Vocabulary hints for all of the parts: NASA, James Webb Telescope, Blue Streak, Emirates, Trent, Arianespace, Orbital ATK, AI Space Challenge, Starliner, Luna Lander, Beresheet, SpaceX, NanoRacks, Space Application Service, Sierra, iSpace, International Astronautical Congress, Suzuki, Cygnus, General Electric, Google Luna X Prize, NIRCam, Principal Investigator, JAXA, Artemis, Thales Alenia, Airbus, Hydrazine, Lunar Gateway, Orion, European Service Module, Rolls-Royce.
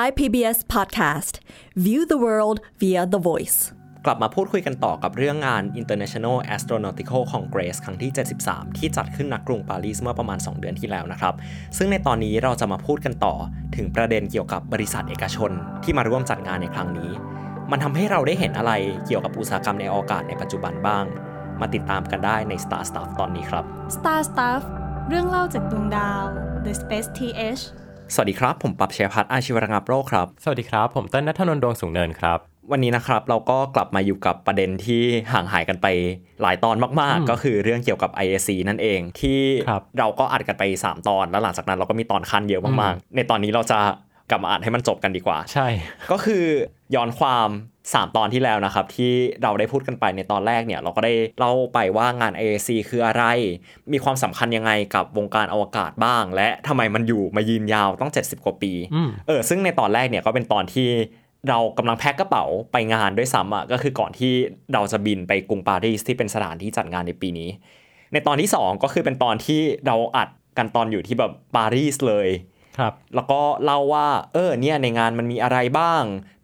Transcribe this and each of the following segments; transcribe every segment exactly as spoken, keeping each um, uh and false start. Thai พี บี เอส Podcast View the World via The Voice กลับมาพูดคุยกันต่อกับเรื่องงาน International Astronautical Congress ครั้งที่เจ็ดสิบสามที่จัดขึ้นณกรุงปารีสเมื่อประมาณสองเดือนที่แล้วนะครับซึ่งในตอนนี้เราจะมาพูดกันต่อถึงประเด็นเกี่ยวกับบริษัทเอกชนที่มาร่วมจัดงานในครั้งนี้มันทำให้เราได้เห็นอะไรเกี่ยวกับอุตสาหกรรมในอวกาศในปัจจุบันบ้างมาติดตามกันได้ใน Star Stuff ตอนนี้ครับ Star Stuff เรื่องเล่าจากดวงดาว The Space ที เอชสวัสดีครับผมปับเชยพัฒน์อาชีวระงับโรคครับสวัสดีครับผมเติ้ลณัฐนนท์ดวงสูงเนินครับวันนี้นะครับเราก็กลับมาอยู่กับประเด็นที่ห่างหายกันไปหลายตอนมากๆก็คือเรื่องเกี่ยวกับ ไอ เอ ซี นั่นเองที่เราก็อัดกันไปสามตอนแล้วหลังจากนั้นเราก็มีตอนคันเยอะมากๆในตอนนี้เราจะกลับมาอัดให้มันจบกันดีกว่าใช่ก็คือย้อนความสามตอนที่แล้วนะครับที่เราได้พูดกันไปในตอนแรกเนี่ยเราก็ได้เล่าไปว่างาน ไอ เอ ซี คืออะไรมีความสำคัญยังไงกับวงการอวกาศบ้างและทำไมมันอยู่มายืนยาวต้องเจ็ดสิบกว่าปีเออซึ่งในตอนแรกเนี่ยก็เป็นตอนที่เรากำลังแพ็คกระเป๋าไปงานด้วยซ้ำอ่ะก็คือก่อนที่เราจะบินไปกรุงปารีสที่เป็นสถานที่จัดงานในปีนี้ในตอนที่สองก็คือเป็นตอนที่เราอัดกันตอนอยู่ที่แบบปารีสเลยแล้วก็เล่าว่าเออเนี่ยในงานมันมีอะไรบ้าง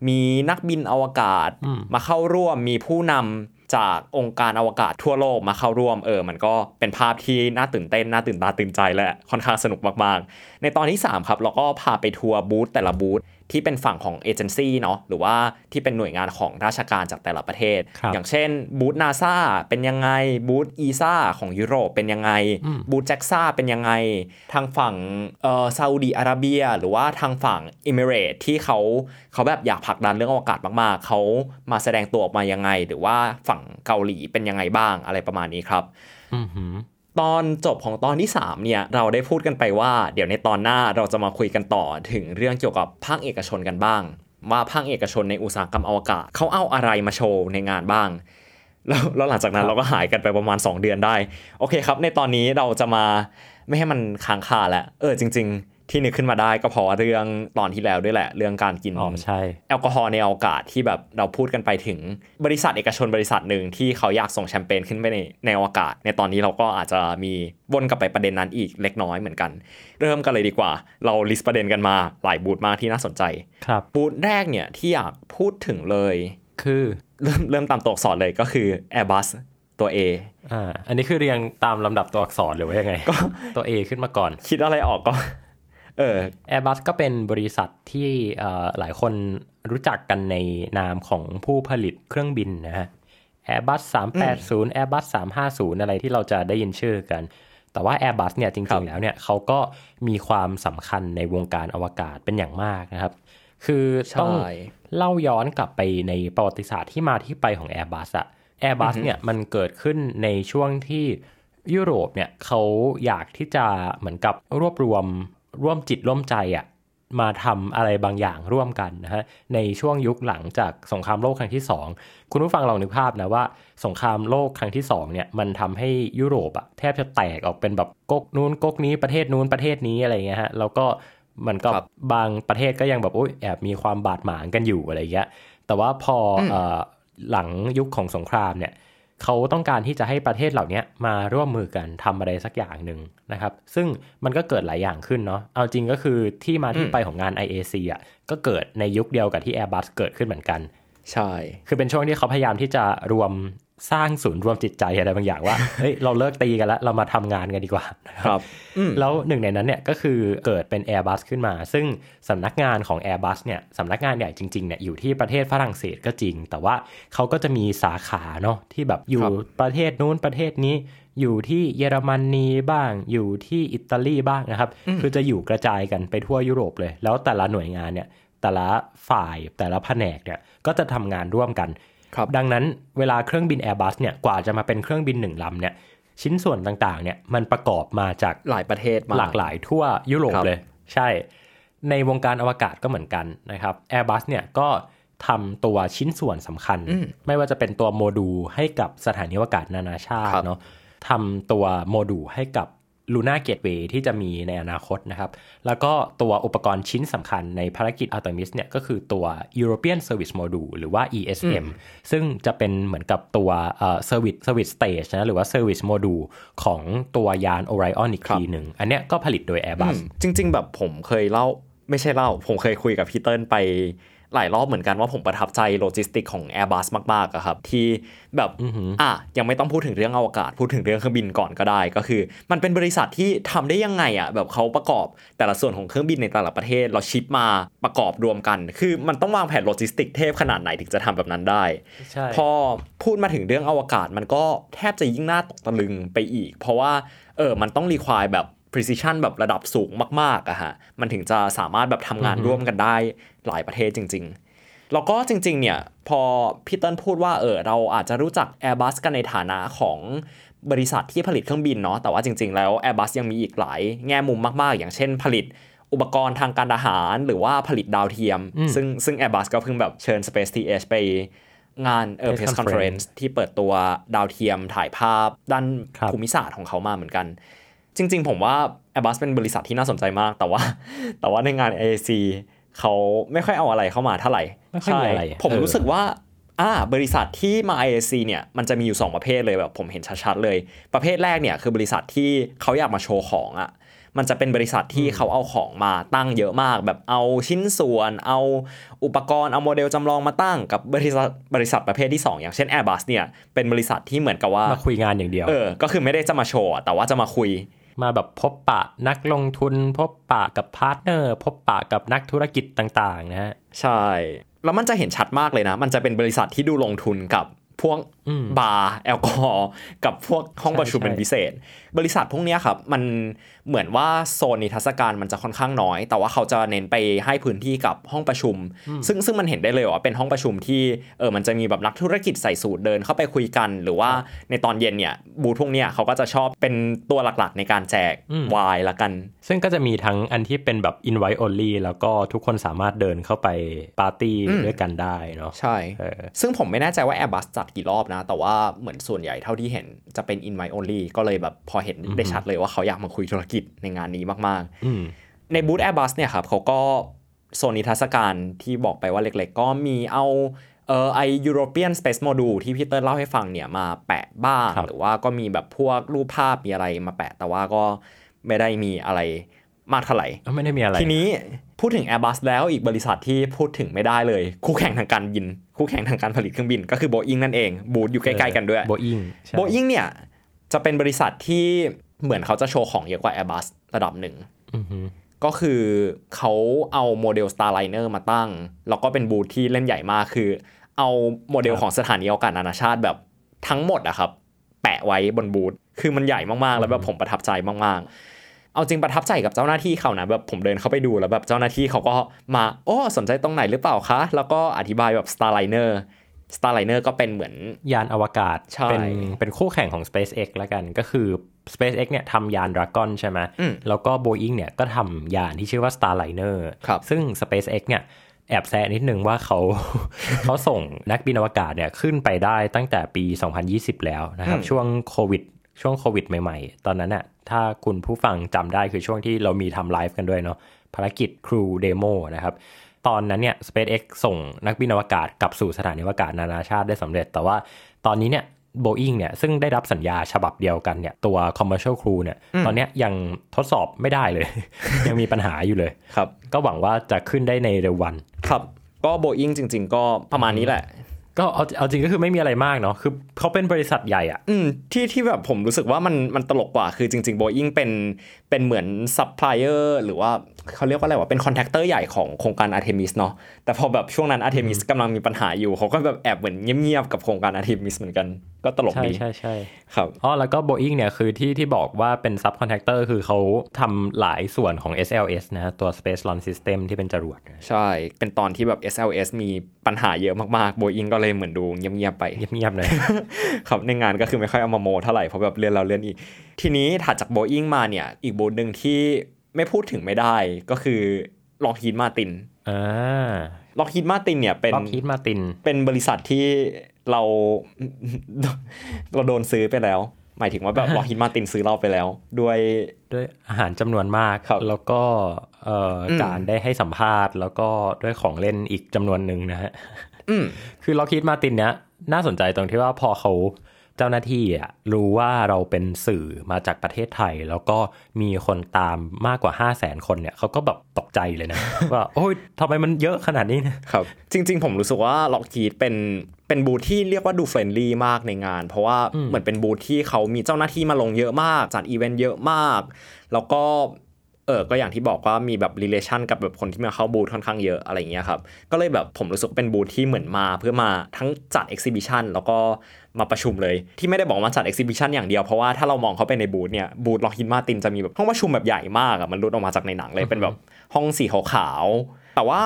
มีนักบินอวกาศมาเข้าร่วมมีผู้นำจากองค์การอวกาศทั่วโลกมาเข้าร่วมเออมันก็เป็นภาพที่น่าตื่นเต้นน่าตื่นตาตื่นใจและค่อนข้างสนุกมากๆในตอนที่สามครับเราก็พาไปทัวร์บูธแต่ละบูธที่เป็นฝั่งของเอเจนซี่เนาะหรือว่าที่เป็นหน่วยงานของราชการจากแต่ละประเทศอย่างเช่นบูธ NASA เป็นยังไงบูธ อี เอส เอ ของยุโรปเป็นยังไงบูธ เจ็กซ่า เป็นยังไงทางฝั่งเอ่อซาอุดีอาระเบียหรือว่าทางฝั่ง Emirates ที่เขาเขาแบบอยากผลักดันเรื่องอวกาศมากๆเขามาแสดงตัวออกมายังไงหรือว่าฝั่งเกาหลีเป็นยังไงบ้างอะไรประมาณนี้ครับตอนจบของตอนที่สามเนี่ยเราได้พูดกันไปว่าเดี๋ยวในตอนหน้าเราจะมาคุยกันต่อถึงเรื่องเกี่ยวกับภาคเอกชนกันบ้างว่าภาคเอกชนในอุตสาหกรรมอวกาศเขาเอาอะไรมาโชว์ในงานบ้างแล้วแล้วหลังจากนั้นเราก็หายกันไปประมาณสองเดือนได้โอเคครับในตอนนี้เราจะมาไม่ให้มันค้างคาแล้วเออจริงๆที่นึกขึ้นมาได้ก็เพราะเรื่องตอนที่แล้วด้วยแหละเรื่องการกินแอลกอฮอล์ในอวกาศที่แบบเราพูดกันไปถึงบริษัทเอกชนบริษัทนึงที่เขาอยากส่งแชมเปญขึ้นไปในในอวกาศในตอนนี้เราก็อาจจะมีวนกลับไปประเด็นนั้นอีกเล็กน้อยเหมือนกันเริ่มกันเลยดีกว่าเราลิสต์ประเด็นกันมาหลายบูธมากที่น่าสนใจครับบูธแรกเนี่ยที่อยากพูดถึงเลยคือเริ่มเริ่มตามตัวอักษรเลยก็คือ Airbus ตัว A อ่าอันนี้คือเรียงตามลำดับตัวอักษรหรือว่ายังไงก็ตัว A ขึ้นมาก่อนคิดอะไรออกก็เออ Airbus ก็เป็นบริษัทที่เอ่อหลายคนรู้จักกันในนามของผู้ผลิตเครื่องบินนะฮะ Airbus สามแปดศูนย์ Airbus สามห้าศูนย์อะไรที่เราจะได้ยินชื่อกันแต่ว่า Airbus เนี่ยจริงๆแล้วเนี่ยเขาก็มีความสำคัญในวงการอวกาศเป็นอย่างมากนะครับคือต้องเล่าย้อนกลับไปในประวัติศาสตร์ที่มาที่ไปของ Airbus อ่ะ Airbus เนี่ยมันเกิดขึ้นในช่วงที่ยุโรปเนี่ยเขาอยากที่จะเหมือนกับรวบรวมร่วมจิตร่วมใจอ่ะมาทำอะไรบางอย่างร่วมกันนะฮะในช่วงยุคหลังจากสงครามโลกครั้งที่สองคุณผู้ฟังลองนึกภาพนะว่าสงครามโลกครั้งที่สองเนี่ยมันทำให้ยุโรปอ่ะแทบจะแตกออกเป็นแบบก๊กนู้นก๊กนี้ประเทศนู้นประเทศนี้อะไรเงี้ยฮะแล้วก็มันก็ บ, บางประเทศก็ยังแบบโอ๊ยแอบมีความบาดหมางกันอยู่อะไรเงี้ยแต่ว่าพอเอ่อหลังยุคของสงครามเนี่ยเขาต้องการที่จะให้ประเทศเหล่านี้มาร่วมมือกันทำอะไรสักอย่างหนึ่งนะครับซึ่งมันก็เกิดหลายอย่างขึ้นเนาะเอาจริงก็คือที่มาที่ไปของงาน ไอ เอ ซี อ่ะก็เกิดในยุคเดียวกับที่ Airbus เกิดขึ้นเหมือนกันใช่คือเป็นช่วงที่เขาพยายามที่จะรวมสร้างศูนย์รวมจิตใจอะไรบางอย่างว่าเฮ้ย เราเลิกตีกันแล้วเรามาทำงานกันดีกว่านะครับแล้วหนึ่งในนั้นเนี่ยก็คือเกิดเป็น Airbus ขึ้นมาซึ่งสำนักงานของ Airbus เนี่ยสำนักงานใหญ่จริงๆเนี่ยอยู่ที่ประเทศฝรั่งเศสก็จริงแต่ว่าเขาก็จะมีสาขาเนาะที่แบบอยู่ประเทศนู้นประเทศนี้อยู่ที่เยอรมนีบ้างอยู่ที่อิตาลีบ้างนะครับคือจะอยู่กระจายกันไปทั่วยุโรปเลยแล้วแต่ละหน่วยงานเนี่ยแต่ละฝ่ายแต่ละแผนกเนี่ยก็จะทำงานร่วมกันดังนั้นเวลาเครื่องบิน Airbus เนี่ยกว่าจะมาเป็นเครื่องบินหนึ่งลำเนี่ยชิ้นส่วนต่างๆเนี่ยมันประกอบมาจากหลายประเทศมาหลากหลายทั่วยุโรปเลยใช่ในวงการอวกาศก็เหมือนกันนะครับ Airbus เนี่ยก็ทำตัวชิ้นส่วนสำคัญไม่ว่าจะเป็นตัวโมดูลให้กับสถานีอวกาศนานาชาติเนาะทำตัวโมดูลให้กับ Luna Gateway ที่จะมีในอนาคตนะครับแล้วก็ตัวอุปกรณ์ชิ้นสำคัญในภารกิจ Artemis เนี่ยก็คือตัว European Service Module หรือว่า อี เอส เอ็ม ซึ่งจะเป็นเหมือนกับตัวเอ่อ Service Service Stage นะหรือว่า Service Module ของตัวยาน Orion อีกทีหนึ่งอันเนี้ยก็ผลิตโดย Airbus จริงๆแบบผมเคยเล่า ไม่ใช่เล่าผมเคยคุยกับพี่เติ้ลไปหลายรอบเหมือนกันว่าผมประทับใจโลจิสติกของ Airbus มากๆอะครับที่แบบ mm-hmm. อ่ะยังไม่ต้องพูดถึงเรื่องอวกาศพูดถึงเรื่องเครื่องบินก่อนก็ได้ก็คือมันเป็นบริษัทที่ทำได้ยังไงอะแบบเขาประกอบแต่ละส่วนของเครื่องบินในแต่ละประเทศเราชิปมาประกอบรวมกันคือมันต้องวางแผนโลจิสติกเทพขนาดไหนถึงจะทำแบบนั้นได้พอพูดมาถึงเรื่องอวกาศมันก็แทบจะยิ่งน่าตกตะลึงไปอีกเพราะว่าเออมันต้องรีไควร์แบบ precision แบบระดับสูงมากๆอะฮะมันถึงจะสามารถแบบทำงาน mm-hmm. ร่วมกันได้หลายประเทศจริงๆแล้วก็จริงๆเนี่ยพอพี่เติ้ลพูดว่าเออเราอาจจะรู้จัก Airbus กันในฐานะของบริษัทที่ผลิตเครื่องบินเนาะแต่ว่าจริงๆแล้ว Airbus ยังมีอีกหลายแง่มุมมากๆอย่างเช่นผลิตอุปกรณ์ทางการทหารหรือว่าผลิตดาวเทียม mm-hmm. ซึ่งซึ่ง Airbus ก็เพิ่งแบบเชิญ Space ที เอช ไปงานเออ Press Conference ที่เปิดตัวดาวเทียมถ่ายภาพด้านภูมิศาสตร์ของเขามาเหมือนกันจริงๆผมว่า Airbus เป็นบริษัทที่น่าสนใจมากแต่ว่าแต่ว่าในงาน เอ เอ ซี เขาไม่ค่อยเอาอะไรเข้ามาเท่าไหร่ไม่ค่อยมีอะไรผมรู้สึกว่าอ่าบริษัทที่มา เอ เอ ซี เนี่ยมันจะมีอยู่สองประเภทเลยแบบผมเห็นชัดๆเลยประเภทแรกเนี่ยคือบริษัทที่เขาอยากมาโชว์ของอ่ะมันจะเป็นบริษัทที่เขาเอาของมาตั้งเยอะมากแบบเอาชิ้นส่วนเอาอุปกรณ์เอาโมเดลจำลองมาตั้งกับบริษัทบริษัทประเภทที่สองอย่างเช่น Airbus เนี่ยเป็นบริษัทที่เหมือนกับว่ามาคุยงานอย่างเดียวเออก็คือไม่ได้จะมาโชว์แต่ว่าจะมาคุยมาแบบพบปะนักลงทุนพบปะกับพาร์ทเนอร์พบปะกับนักธุรกิจต่างๆนะฮะใช่แล้วมันจะเห็นชัดมากเลยนะมันจะเป็นบริษัทที่ดูลงทุนกับพวกบาร์แอลกอฮอล์กับพวกห้องประชุมเป็นพิเศษบริษัทพวกนี้ครับมันเหมือนว่าโซนนิทรรศการมันจะค่อนข้างน้อยแต่ว่าเขาจะเน้นไปให้พื้นที่กับห้องประชุมซึ่งซึ่งมันเห็นได้เลยว่าเป็นห้องประชุมที่เออมันจะมีแบบนักธุรกิจใส่สูทเดินเข้าไปคุยกันหรือว่าในตอนเย็นเนี่ยบูธพวกนี้เขาก็จะชอบเป็นตัวหลักๆในการแจกไวน์ละกันซึ่งก็จะมีทั้งอันที่เป็นแบบ invite only แล้วก็ทุกคนสามารถเดินเข้าไปปาร์ตี้ด้วยกันได้เนาะใช่ซึ่งผมไม่แน่ใจว่า Airbus จัดกี่รอบนะแต่ว่าเหมือนส่วนใหญ่เท่าที่เห็นจะเป็น invite only ก็เลยแบบพอเห็นได้ชัดเลยว่าเขาอยากมาคุยธุรกิจในงานนี้มากๆในบูธ Airbus เนี่ยครับเขาก็โซนนิทรรศการที่บอกไปว่าเล็กๆก็มีเอาเอ่อไอ้ European Space Module ที่พี่เติ้ลเล่าให้ฟังเนี่ยมาแปะบ้างหรือว่าก็มีแบบพวกรูปภาพมีอะไรมาแปะแต่ว่าก็ไม่ได้มีอะไรมากเท่าไหร่ไม่ได้มีอะไรทีนี้พูดถึง Airbus แล้วอีกบริษัทที่พูดถึงไม่ได้เลยคู่แข่งทางการบินคู่แข่งทางการผลิตเครื่องบินก็คือ Boeing นั่นเองบูธอยู่ใกล้ๆกันด้วย Boeing Boeing เนี่ยจะเป็นบริษัทที่เหมือนเขาจะโชว์ของเยอะกว่า Airbus ระดับหนึ่งก็คือเขาเอาโมเดล Starliner มาตั้งแล้วก็เป็นบูธที่เล่นใหญ่มากคือเอาโมเดลของสถานีอวกาศนานาชาติแบบทั้งหมดอะครับแปะไว้บนบูธคือมันใหญ่มากๆแล้วแบบผมประทับใจมากๆเอาจริงประทับใจกับเจ้าหน้าที่เขานะแบบผมเดินเข้าไปดูแล้วแบบเจ้าหน้าที่เขาก็มาโอ้สนใจตรงไหนหรือเปล่าคะแล้วก็อธิบายแบบ Starliner Starliner ก็เป็นเหมือนยานอวกาศเป็นเป็นคู่แข่งของ SpaceX ละกันก็คือ SpaceX เนี่ยทำยาน Dragon ใช่ไหมแล้วก็ Boeing เนี่ยก็ทำยานที่ชื่อว่า Starliner ซึ่ง SpaceX เนี่ยแอบแซะนิดนึงว่าเขา เขาส่งนักบินอวกาศเนี่ยขึ้นไปได้ตั้งแต่ปีสองพันยี่สิบแล้วนะครับช่วงโควิดช่วงโควิดใหม่ๆตอนนั้นน่ะถ้าคุณผู้ฟังจำได้คือช่วงที่เรามีทำไลฟ์กันด้วยเนาะภารกิจครูเดโมนะครับตอนนั้นเนี่ย SpaceX ส่งนักบินอวกาศกลับสู่สถานีอวกาศนานาชาติได้สำเร็จแต่ว่าตอนนี้เนี่ย Boeing เนี่ยซึ่งได้รับสัญญาฉบับเดียวกันเนี่ยตัว Commercial Crew เนี่ยตอนนี้ยังทดสอบไม่ได้เลย ยังมีปัญหาอยู่เลยครับก็หวังว่าจะขึ้นได้ในเร็ววันครับก็ Boeing จริงๆก็ประมาณนี้แหละก็เอาเอาจริงก็คือไม่มีอะไรมากเนาะคือเขาเป็นบริษัทใหญ่อ่ะอืมที่ที่แบบผมรู้สึกว่ามันมันตลกกว่าคือจริงๆ Boeing เป็นเป็นเหมือนซัพพลายเออร์หรือว่าเขาเรียกว่าอะไรวะเป็นคอนแทคเตอร์ใหญ่ของโครงการ Artemis เนาะแต่พอแบบช่วงนั้น Artemis กำลังมีปัญหาอยู่เขาก็แบบแอบเหมือนเงียบๆกับโครงการ Artemis เหมือนกันก็ตลกดีใช่ๆๆครับอ๋อแล้วก็ Boeing เนี่ยคือที่ที่บอกว่าเป็นซับคอนแทคเตอร์คือเขาทำหลายส่วนของ เอส แอล เอส นะตัว Space Launch System ที่เป็นจรวดใช่เป็นตอนที่แบบ เอส แอล เอส มีปัญหาเยอะมากๆ Boeing ก็เลยเหมือนดูเงียบๆไปเงียบๆเลย ครับในงานก็คือไม่ค่อยเอามาโมเท่าไหร่เพราะแบบเลื่อนแล้วเลื่อนอีกทีนี้ถัดจาก Boeing มาเนี่ยอีกบูธนึงที่ไม่พูดถึงไม่ได้ก็คือ Lockheed Martin อ่า Lockheed Martin เนี่ยเป็น Lockheed Martin เป็นบริษัทที่เราเราโดนซื้อไปแล้วหมายถึงว่าแบบ Lockheed Martin ซื้อเราไปแล้วด้วยด้วยอาหารจำนวนมากแล้วก็การได้ให้สัมภาษณ์แล้วก็ด้วยของเล่นอีกจำนวนหนึ่งนะฮะคือ Lockheed Martin เนี่ยน่าสนใจตรงที่ว่าพอเขา จ้าหน้าที่อ่ะรู้ว่าเราเป็นสื่อมาจากประเทศไทยแล้วก็มีคนตามมากกว่า ห้าแสน คนเนี่ยเขาก็แบบตกใจเลยนะ ว่าโอ้ยทำไมมันเยอะขนาดนี้นะครับจริงๆผมรู้สึกว่าล็อกฮีดเป็นเป็นบูธที่เรียกว่าดูเฟรนลี่มากในงานเพราะว่าเหมือนเป็นบูธที่เขามีเจ้าหน้าที่มาลงเยอะมากจัดอีเวนต์เยอะมากแล้วก็เออก็อย่างที่บอกว่ามีแบบ relation กับแบบคนที่มาเข้าบูธค่อนข้างเยอะอะไรอย่างเงี้ยครับก็เลยแบบผมรู้สึกเป็นบูธที่เหมือนมาเพื่อมาทั้งจัด exhibition แล้วก็มาประชุมเลยที่ไม่ได้บอกว่าจัด exhibition อย่างเดียวเพราะว่าถ้าเรามองเข้าไปในบูธเนี่ยบูธล็อกฮีดมาร์ตินจะมีแบบห้องประชุมแบบใหญ่มากอ่ะมันลุดออกมาจากในหนังเลยเป็นแบบห้องสีขาวๆแต่ว่า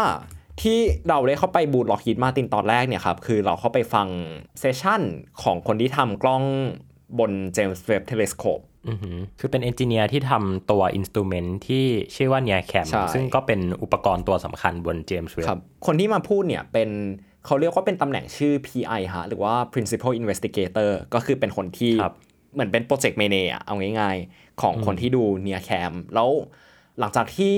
ที่เราได้เข้าไปบูธล็อกฮีดมาร์ตินตอนแรกเนี่ยครับคือเราเข้าไปฟังเซสชั่นของคนที่ทำกล้องบน James Webb Telescopeคือเป็นเอนจิเนียร์ที่ทำตัวอินสตูเมนต์ที่ชื่อว่าเนียแคมซึ่งก็เป็นอุปกรณ์ตัวสำคัญบน James Webb คนที่มาพูดเนี่ยเป็นเขาเรียกว่าเป็นตำแหน่งชื่อ พี ไอ ฮะหรือว่า Principal Investigator ก็คือเป็นคนที่เหมือนเป็นโปรเจกต์เมเนจเอาง่ายๆของคนที่ดูเนียแคมแล้วหลังจากที่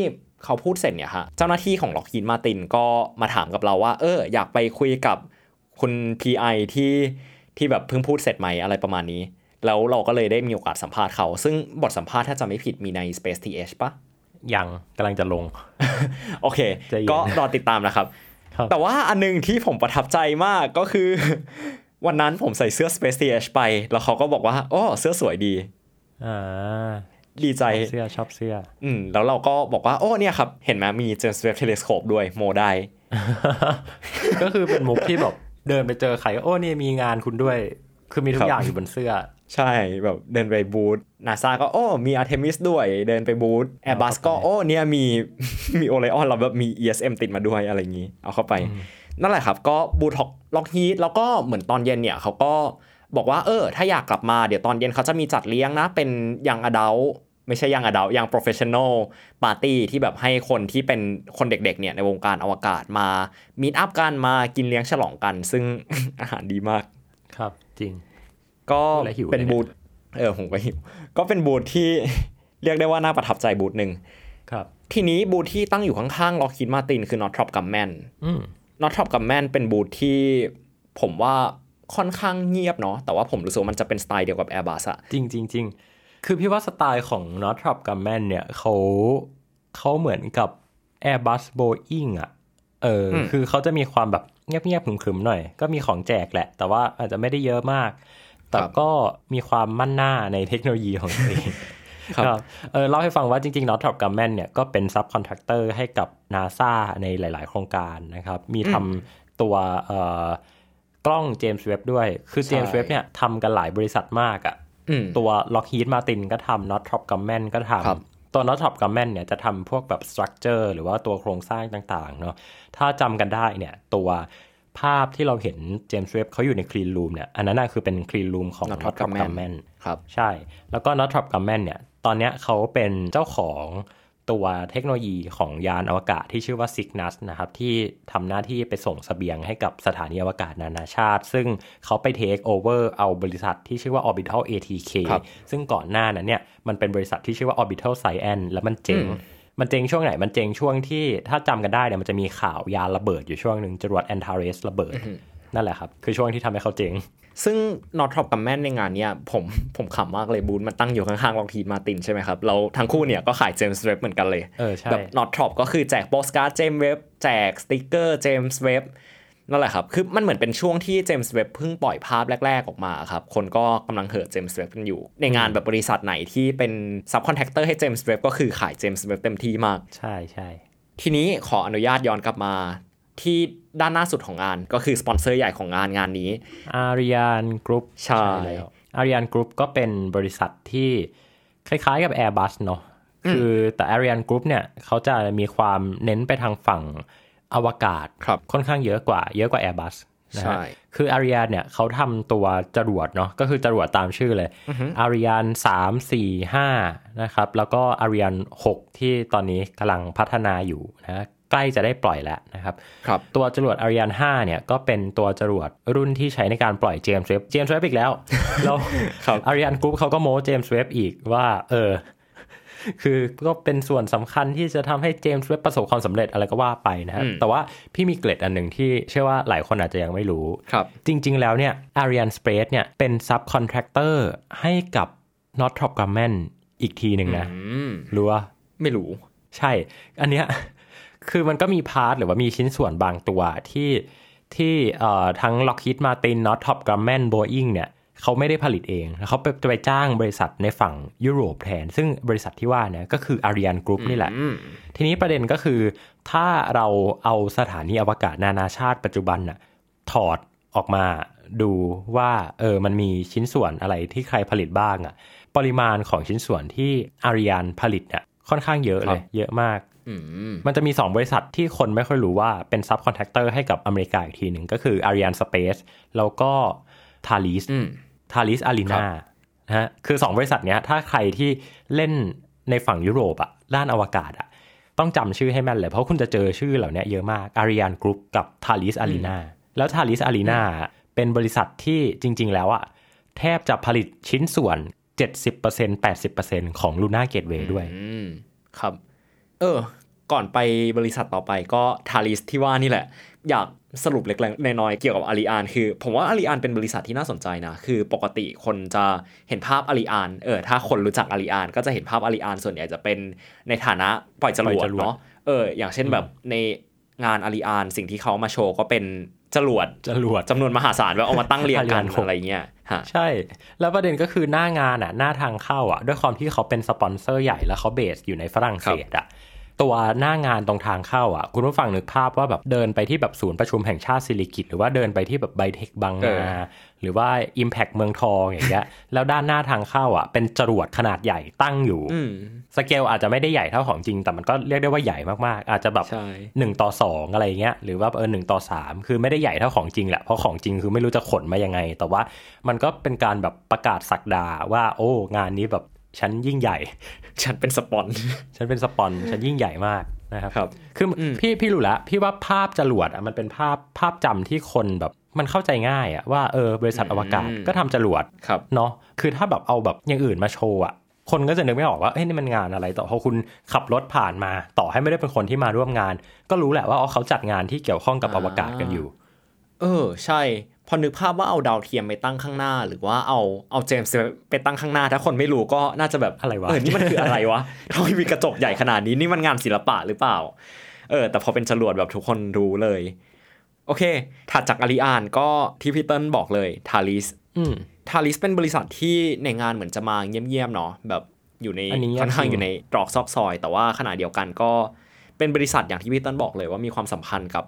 เขาพูดเสร็จเนี่ยฮะเจ้าหน้าที่ของ Lockheed Martin ก็มาถามกับเราว่าเอออยากไปคุยกับคุณ พี ไอ ที่ที่แบบเพิ่งพูดเสร็จไหมอะไรประมาณนี้แล้วเราก็เลยได้มีโอกาสสัมภาษณ์เขาซึ่งบทสัมภาษณ์ถ้าจำไม่ผิดมีใน Space ที เอช ปะยังกำลังจะลง โอเคก็รอติดตามนะครับ แต่ว่าอันนึงที่ผมประทับใจมากก็คือ วันนั้นผมใส่เสื้อ Space ที เอช ไปแล้วเขาก็บอกว่าโอ้เสื้อสวยดีอ่าดีใจเสื้อชอบเสื้ออืมแล้วเราก็บอกว่าโอ้เนี่ยครับเห็นไหมมี James Webb Telescope ด้วยโมได้ ก็คือเป็นมุกที่แบบเดินไปเจอใครโอ้เนี่ยมีงานคุณด้วยคือมีทุกอย่างอยู่บนเสื้อใช่แบบเดินไปบูธ NASA ก็โอ้มี Artemis ด้วยเดินไปบูธ Airbus ก็โอ้เนี่ยมีมี Orion แล้วแบบมี อี เอส เอ็ม ติดมาด้วยอะไรอย่างงี้เอาเข้าไปนั่นแหละครับก็บูธ Lockheed แล้วก็เหมือนตอนเย็นเนี่ยเขาก็บอกว่าเออถ้าอยากกลับมาเดี๋ยวตอนเย็นเขาจะมีจัดเลี้ยงนะเป็น Young Adult ไม่ใช่ Young Adult Young Professional Party ที่แบบให้คนที่เป็นคนเด็กๆเนี่ยในวงการอวกาศมา Meet Up กันมากินเลี้ยงฉลองกันซึ่ง อาหารดีมากครับจริงก็เป็นบูธเออผมก็หิวก็เป็นบูธที่เรียกได้ว่าน่าประทับใจบูธหนึ่งครับทีนี้บูธที่ตั้งอยู่ข้างๆ Lockheed Martin คือ Northrop Grumman Northrop Grumman เป็นบูธที่ผมว่าค่อนข้างเงียบเนาะแต่ว่าผมรู้สึกมันจะเป็นสไตล์เดียวกับ Airbus อะจริงๆๆคือพี่ว่าสไตล์ของ Northrop Grumman เนี่ยเขาเขาเหมือนกับ Airbus Boeing อะเออคือเขาจะมีความแบบเงียบๆขรึมๆหน่อยก็มีของแจกแหละแต่ว่าอาจจะไม่ได้เยอะมากแต่ก็มีความมั่นหน้าในเทคโนโลยีของตัวเองครับเออเล่าให้ฟังว่าจริงๆ Northrop Grumman เนี่ยก็เป็นซับคอนแทคเตอร์ให้กับ NASA ในหลายๆโครงการนะครับมีทำตัวเอ่อกล้อง James Webb ด้วยคือ James Webb เนี่ยทำกันหลายบริษัทมากอ่ะตัว Lockheed Martin ก็ทำ Northrop Grumman ก็ทำตัว Northrop Grumman เนี่ยจะทำพวกแบบ structure หรือว่าตัวโครงสร้างต่างๆเนาะถ้าจำกันได้เนี่ยตัวภาพที่เราเห็นเจมส์เวฟเขาอยู่ในคลีนรูมเนี่ยอันนั้นน่ะคือเป็นคลีนรูมของ Northrop Grumman ครับใช่แล้วก็ Northrop Grumman เนี่ยตอนเนี้ยเขาเป็นเจ้าของตัวเทคโนโลยีของยานอวกาศที่ชื่อว่า Cygnus นะครับที่ทำหน้าที่ไปส่งเสบียงให้กับสถานีอวกาศนานาชาติซึ่งเขาไปเทคโอเวอร์เอาบริษัทที่ชื่อว่า Orbital เอ ที เค ซึ่งก่อนหน้านั้นเนี่ยมันเป็นบริษัทที่ชื่อว่า Orbital Science แล้วมันเจ๋งมันเจ๋งช่วงไหนมันเจ๋งช่วงที่ถ้าจำกันได้เนี่ยมันจะมีข่าวยานระเบิดอยู่ช่วงหนึ่งจรวด Antares ระเบิด นั่นแหละครับคือช่วงที่ทำให้เขาเจ๋งซึ่ง Northrop Grumman ในงานเนี่ยผมผมขำมากเลยบูธมันตั้งอยู่ข้างๆ Lockheed Martin ใช่ไหมครับเราทั้งคู่เนี่ยก็ขาย James Webb เหมือนกันเลยเออใช่แบบ Northrop ก็คือแจกโปสการ์ด James Webb แจกสติ๊กเกอร์ James Webb นั่นแหละครับคือมันเหมือนเป็นช่วงที่ James Webb เพิ่งปล่อยภาพแรกๆออกมาครับคนก็กำลังเห่อ James Webb กันอยู่ในงานแบบบริษัทไหนที่เป็นซับคอนแทคเตอร์ให้ James Webb ก็คือขาย James Webb เต็มที่มากใช่ๆทีนี้ขออนุญาตย้อนกลับมาที่ด้านหน้าสุดของงานก็คือสปอนเซอร์ใหญ่ของงานงานนี้ Ariane Group ใช่ Ariane Group ก็เป็นบริษัทที่คล้ายๆกับ Airbus เนาะคือแต่ Ariane Group เนี่ยเขาจะมีความเน้นไปทางฝั่งอวกาศ ค, ค่อนข้างเยอะกว่าเยอะกว่า Airbus นะฮะคือ Ariane เนี่ยเขาทำตัวจรวดเนาะก็คือจรวดตามชื่อเลย Ariane สาม สี่ ห้านะครับแล้วก็ Ariane หกที่ตอนนี้กำลังพัฒนาอยู่นะใกล้จะได้ปล่อยแล้วนะครับตัวจรวด Ariane ห้าเนี่ยก็เป็นตัวจรวดรุ่นที่ใช้ในการปล่อย James Webb James Webb อีกแล้วแล้ว Ariane Group เขาก็โม้ James Webb อีกว่าเออ คือก็เป็นส่วนสำคัญที่จะทำให้เจมส์เว็บประสบความสำเร็จอะไรก็ว่าไปนะครับแต่ว่าพี่มีเกร็ดอันหนึ่งที่เชื่อว่าหลายคนอาจจะยังไม่รู้จริงๆแล้วเนี่ย Arianespace เนี่ยเป็นซับคอนแทคเตอร์ให้กับ Northrop Grumman อีกทีหนึ่งนะรู้ว่าไม่รู้ใช่อันเนี้ยคือมันก็มีพาร์ทหรือว่ามีชิ้นส่วนบางตัวที่ที่ทั้ง Lockheed Martin Northrop Grumman Boeing เนี่ยเขาไม่ได้ผลิตเองเขาไปไปจ้างบริษัทในฝั่งยุโรปแทนซึ่งบริษัทที่ว่าเนี่ยก็คือ Ariane Group นี่แหละทีนี้ประเด็นก็คือถ้าเราเอาสถานีอวกาศนานาชาติปัจจุบันน่ะถอดออกมาดูว่าเออมันมีชิ้นส่วนอะไรที่ใครผลิตบ้างอ่ะปริมาณของชิ้นส่วนที่ Ariane ผลิตเนี่ยค่อนข้างเยอะเลยเยอะมากมันจะมีสองบริษัทที่คนไม่ค่อยรู้ว่าเป็นซับคอนแทคเตอร์ให้กับอเมริกาอีกทีหนึ่งก็คือ Ariane Space แล้วก็ Thales Thales Alenia นะฮะคือสองบริษัทเนี้ยถ้าใครที่เล่นในฝั่งยุโรปอ่ะด้านอวกาศอ่ะต้องจำชื่อให้แม่นเลยเพราะคุณจะเจอชื่อเหล่านี้เยอะมาก Ariane Group กับ Thales Alenia แล้ว Thales Alenia เป็นบริษัทที่จริงๆแล้วอ่ะแทบจะผลิตชิ้นส่วน เจ็ดสิบเปอร์เซ็นต์ แปดสิบเปอร์เซ็นต์ ของ Lunar Gateway ด้วยครับเออก่อนไปบริษัทต่อไปก็ Thales ที่ว่านี่แหละอยากสรุปเล็กๆน้อยๆเกี่ยวกับ Ariane คือผมว่า Ariane เป็นบริษัทที่น่าสนใจนะคือปกติคนจะเห็นภาพ Ariane เออถ้าคนรู้จัก Ariane ก็จะเห็นภาพ Ariane ส่วนใหญ่จะเป็นในฐานะปล่อยจรวดเนาะเอออย่างเช่นแบบในงาน Ariane สิ่งที่เขามาโชว์ก็เป็นจรวดจรวดจำนวนมหาศาลแบบเอามาตั้งเรียงกัน อะไรเงี้ยใช่แล้วประเด็นก็คือหน้างานอ่ะหน้าทางเข้าอ่ะด้วยความที่เขาเป็นสปอนเซอร์ใหญ่แล้วเขาเบสอยู่ในฝรั่งเศสอ่ะตัวหน้างานตรงทางเข้าอ่ะคุณผู้ฟังนึกภาพว่าแบบเดินไปที่แบบศูนย์ประชุมแห่งชาติสิริกิติ์หรือว่าเดินไปที่แบบไบเทคบางนาหรือว่า Impact เมืองทองอย่างเงี้ยแล้วด้านหน้าทางเข้าอ่ะเป็นจรวดขนาดใหญ่ตั้งอยู่สเกลอาจจะไม่ได้ใหญ่เท่าของจริงแต่มันก็เรียกได้ว่าใหญ่มากๆอาจจะแบบหนึ่งต่อสองอะไรเงี้ยหรือว่าเออหนึ่งต่อสามคือไม่ได้ใหญ่เท่าของจริงแหละเพราะของจริงคือไม่รู้จะขนมายังไงแต่ว่ามันก็เป็นการแบบประกาศศักดาว่าโอ้งานนี้แบบฉันยิ่งใหญ่ฉันเป็นสปอนฉันเป็นสปอนฉันยิ่งใหญ่มากนะครับครับคือพี่พี่รู้ละพี่ว่าภาพจรวดอ่ะมันเป็นภาพภาพจำที่คนแบบมันเข้าใจง่ายอ่ะว่าเออบริษัทอวกาศก็ทำจรวดเนาะคือถ้าแบบเอาแบบอย่างอื่นมาโชว์อ่ะคนก็จะนึกไม่ออกว่าเฮ้ยนี่มันงานอะไรต่อพอคุณขับรถผ่านมาต่อให้ไม่ได้เป็นคนที่มาร่วมงานก็รู้แหละว่าอ๋อเขาจัดงานที่เกี่ยวข้องกับอวกาศกันอยู่เออใช่พอนึกภาพว่าเอาดาวเทียมไปตั้งข้างหน้าหรือว่าเอาเอาเจมส์ไปตั้งข้างหน้าถ้าคนไม่รู้ก็น่าจะแบบอะไรวะเออนี่มันคืออะไรวะทำไมมีกระจกใหญ่ขนาดนี้นี่มันงานศิลปะหรือเปล่าเออแต่พอเป็นจรวดแบบทุกคนรู้เลยโอเคถัดจากอาริอานก็ที่พี่เติ้ลบอกเลย Thales อืม Thales เป็นบริษัทที่ในงานเหมือนจะมาเงียบๆเนาะแบบอยู่ในค่อนข้างอยู่ในตรอกซอกซอยแต่ว่าขณะเดียวกันก็เป็นบริษัทอย่างที่พี่เติ้ลบอกเลยว่ามีความสัมพันธ์กับ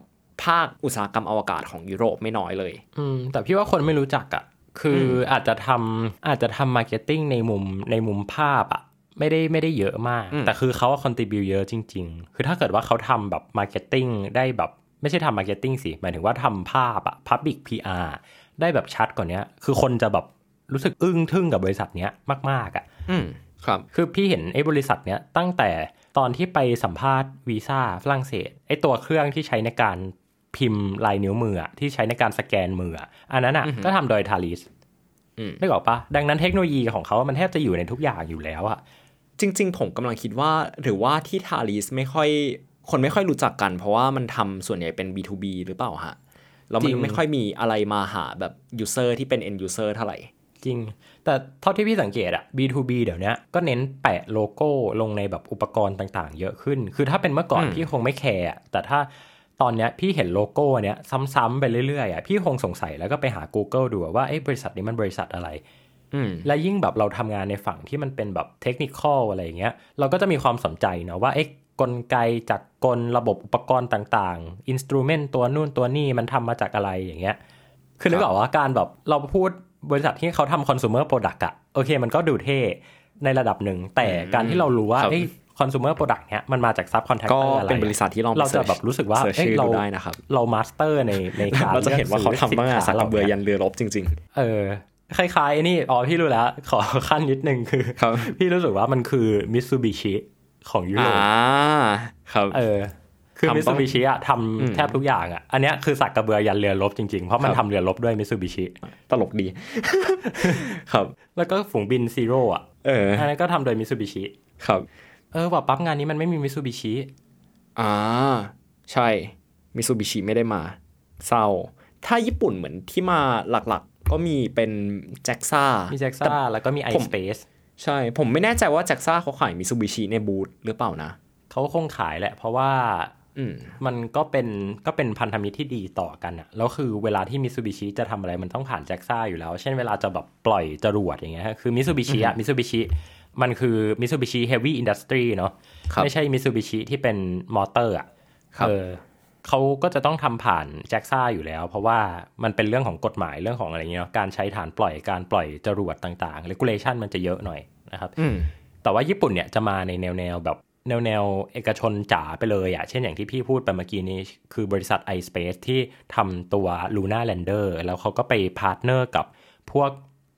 ภาคอุตสาหกรรมอวกาศของยุโรปไม่น้อยเลยอืมแต่พี่ว่าคนไม่รู้จักอ่ะคืออาจจะทำอาจจะทำมาร์เก็ตติ้งในมุมในมุมภาพอ่ะไม่ได้ไม่ได้เยอะมากแต่คือเขาคอนทริบิวเยอะจริงๆคือถ้าเกิดว่าเขาทำแบบมาร์เก็ตติ้งได้แบบไม่ใช่ทำมาร์เก็ตติ้งสิหมายถึงว่าทำภาพอ่ะ Public พี อาร์ ได้แบบชัดกว่านี้คือคนจะแบบรู้สึกอึ้งทึ่งกับบริษัทเนี้ยมากๆอ่ะอืมครับคือพี่เห็นไอ้บริษัทเนี้ยตั้งแต่ตอนที่ไปสัมภาษณ์วีซ่าฝรั่งเศสไอ้ตัวเครื่องที่ใช้ในการพิมพ์ลายนิ้วมือที่ใช้ในการสแกนมืออันนั้นอ่ะก็ทำโดย Thales ได้บอกปะดังนั้นเทคโนโลยีของเขามันแทบจะอยู่ในทุกอย่างอยู่แล้วอ่ะจริงๆผมกำลังคิดว่าหรือว่าที่ Thales ไม่ค่อยคนไม่ค่อยรู้จักกันเพราะว่ามันทำส่วนใหญ่เป็น บี ทู บี หรือเปล่าฮะแล้วมันไม่ค่อยมีอะไรมาหาแบบ user ที่เป็น end user เท่าไหร่จริงแต่เท่าที่พี่สังเกตอะ บี ทู บี เดี๋ยวนี้ก็เน้นแปะโลโก้ลงในแบบอุปกรณ์ต่างๆเยอะขึ้นคือถ้าเป็นเมื่อก่อนพี่คงไม่แคร์แต่ถ้าตอนเนี้ยพี่เห็นโลโก้เนี้ยซ้ำๆไปเรื่อยๆอ่ะพี่คงสงสัยแล้วก็ไปหา Google ดูว่าไอ้บริษัทนี้มันบริษัทอะไรและยิ่งแบบเราทำงานในฝั่งที่มันเป็นแบบเทคนิคอลอะไรอย่างเงี้ยเราก็จะมีความสนใจเนาะว่าไอ้กลไกจากกลระบบอุปกรณ์ต่างๆอินสตรูเมนต์ตัวนู่นตัวนี่มันทำมาจากอะไรอย่างเงี้ยคือนึกออกว่าการแบบเราพูดบริษัทที่เขาทำคอน sumer product อะโอเคมันก็ดูเท่ในระดับหนึ่งแต่การที่เรารู้ว่าไอ้คอน sumer product เนี้ยมันมาจากซับคอนแทคเตอร์อะไรก็เป็นบริษัทที่ลองเราจะแบบรู้สึกว่าเอ้ยเราได้นะครับเรามาสเตอร์ในในการเราจะเห็นว่าเขาทำตั้งแต่สักกระเบือยันเรือรบจริงๆเออคล้ายๆนี่อ๋อพี่รู้แล้วขอขั้นนิดนึงคือพี่รู้สึกว่ามันคือ Mitsubishi ของยุโรปอ่าครับเออคือ Mitsubishi อ่ะทำแทบทุกอย่างอ่ะอันเนี้ยคือสักกระเบือยันเรือรบจริงๆเพราะมันทำเรือรบด้วย Mitsubishi ตลกดีครับแล้วก็ฝูงบิน Zero อ่ะ อันนั้นก็ทำโดยมิตซูบิชิครับเออว่าปั๊บงานนี้มันไม่มีมิตซูบิชิอ่าใช่มิตซูบิชิไม่ได้มาเศร้าถ้าญี่ปุ่นเหมือนที่มาหลักๆก็มีเป็นแจ็คซ่ามีแจ็คซ่าแล้วก็มี iSpace ใช่ผมไม่แน่ใจว่าแจ็คซ่าเขาขายมิตซูบิชิในบูธหรือเปล่านะเขาคงขายแหละเพราะว่ามันก็เป็นก็เป็นพันธมิตรที่ดีต่อกันอะแล้วคือเวลาที่มิตซูบิชิจะทำอะไรมันต้องผ่านแจ็คซ่าอยู่แล้วเช่นเวลาจะแบบปล่อยจรวดอย่างเงี้ยคือมิตซูบิชิอะมิตซูบิชิมันคือมิตซูบิชิเฮฟวี่อินดัสทรีเนาะไม่ใช่มิตซูบิชิที่เป็นมอเตอร์อะเขาก็จะต้องทำผ่านแจ็คซ่าอยู่แล้วเพราะว่ามันเป็นเรื่องของกฎหมายเรื่องของอะไรเงี้ยการใช้ฐานปล่อยการปล่อยจรวดต่างๆ regulation มันจะเยอะหน่อยนะครับแต่ว่าญี่ปุ่นเนี่ยจะมาในแนวๆแบบแนวแนวเอกชนจ๋าไปเลยอ่ะเช่นอย่างที่พี่พูดไปเมื่อกี้นี้คือบริษัท iSpace ที่ทำตัว Luna Lander แล้วเขาก็ไปพาร์ทเนอร์กับพวก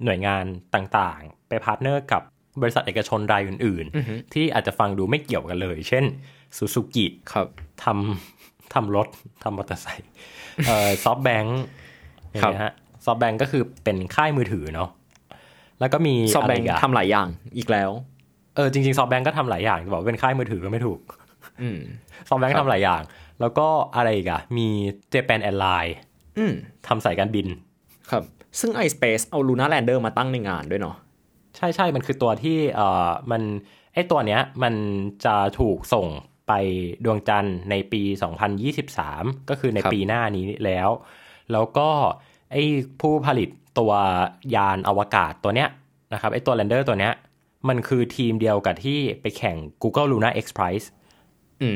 หน่วยงานต่างๆไปพาร์ทเนอร์กับบริษัทเอกชนรายอื่นๆที่อาจจะฟังดูไม่เกี่ยวกันเลยเช่น Suzuki ครับทำทำรถทำมอเตอร์ไซค์เอ่อ SoftBank ครับนะฮะ SoftBank ก็คือเป็นค่ายมือถือเนาะแล้วก็มี SoftBank ทำหลายอย่างอีกแล้วเออจริงๆ SoftBank ก็ทำหลายอย่างบอกว่าเป็นค่ายมือถือก็ไม่ถูกอืม SoftBank ทำหลายอย่างแล้วก็อะไรอีกอ่ะมี Japan Airlines อืมทำสายการบินครับซึ่ง iSpace เอา Luna Lander มาตั้งในงานด้วยเนาะใช่ๆมันคือตัวที่เอ่อมันไอ้ตัวเนี้ยมันจะถูกส่งไปดวงจันทร์ในปีสองพันยี่สิบสามก็คือในปีหน้านี้แล้วแล้วก็ไอ้ผู้ผลิตตัวยานอวกาศตัวเนี้ยนะครับไอ้ตัว Lander ตัวเนี้ยมันคือทีมเดียวกับที่ไปแข่ง Google Luna X Prize อื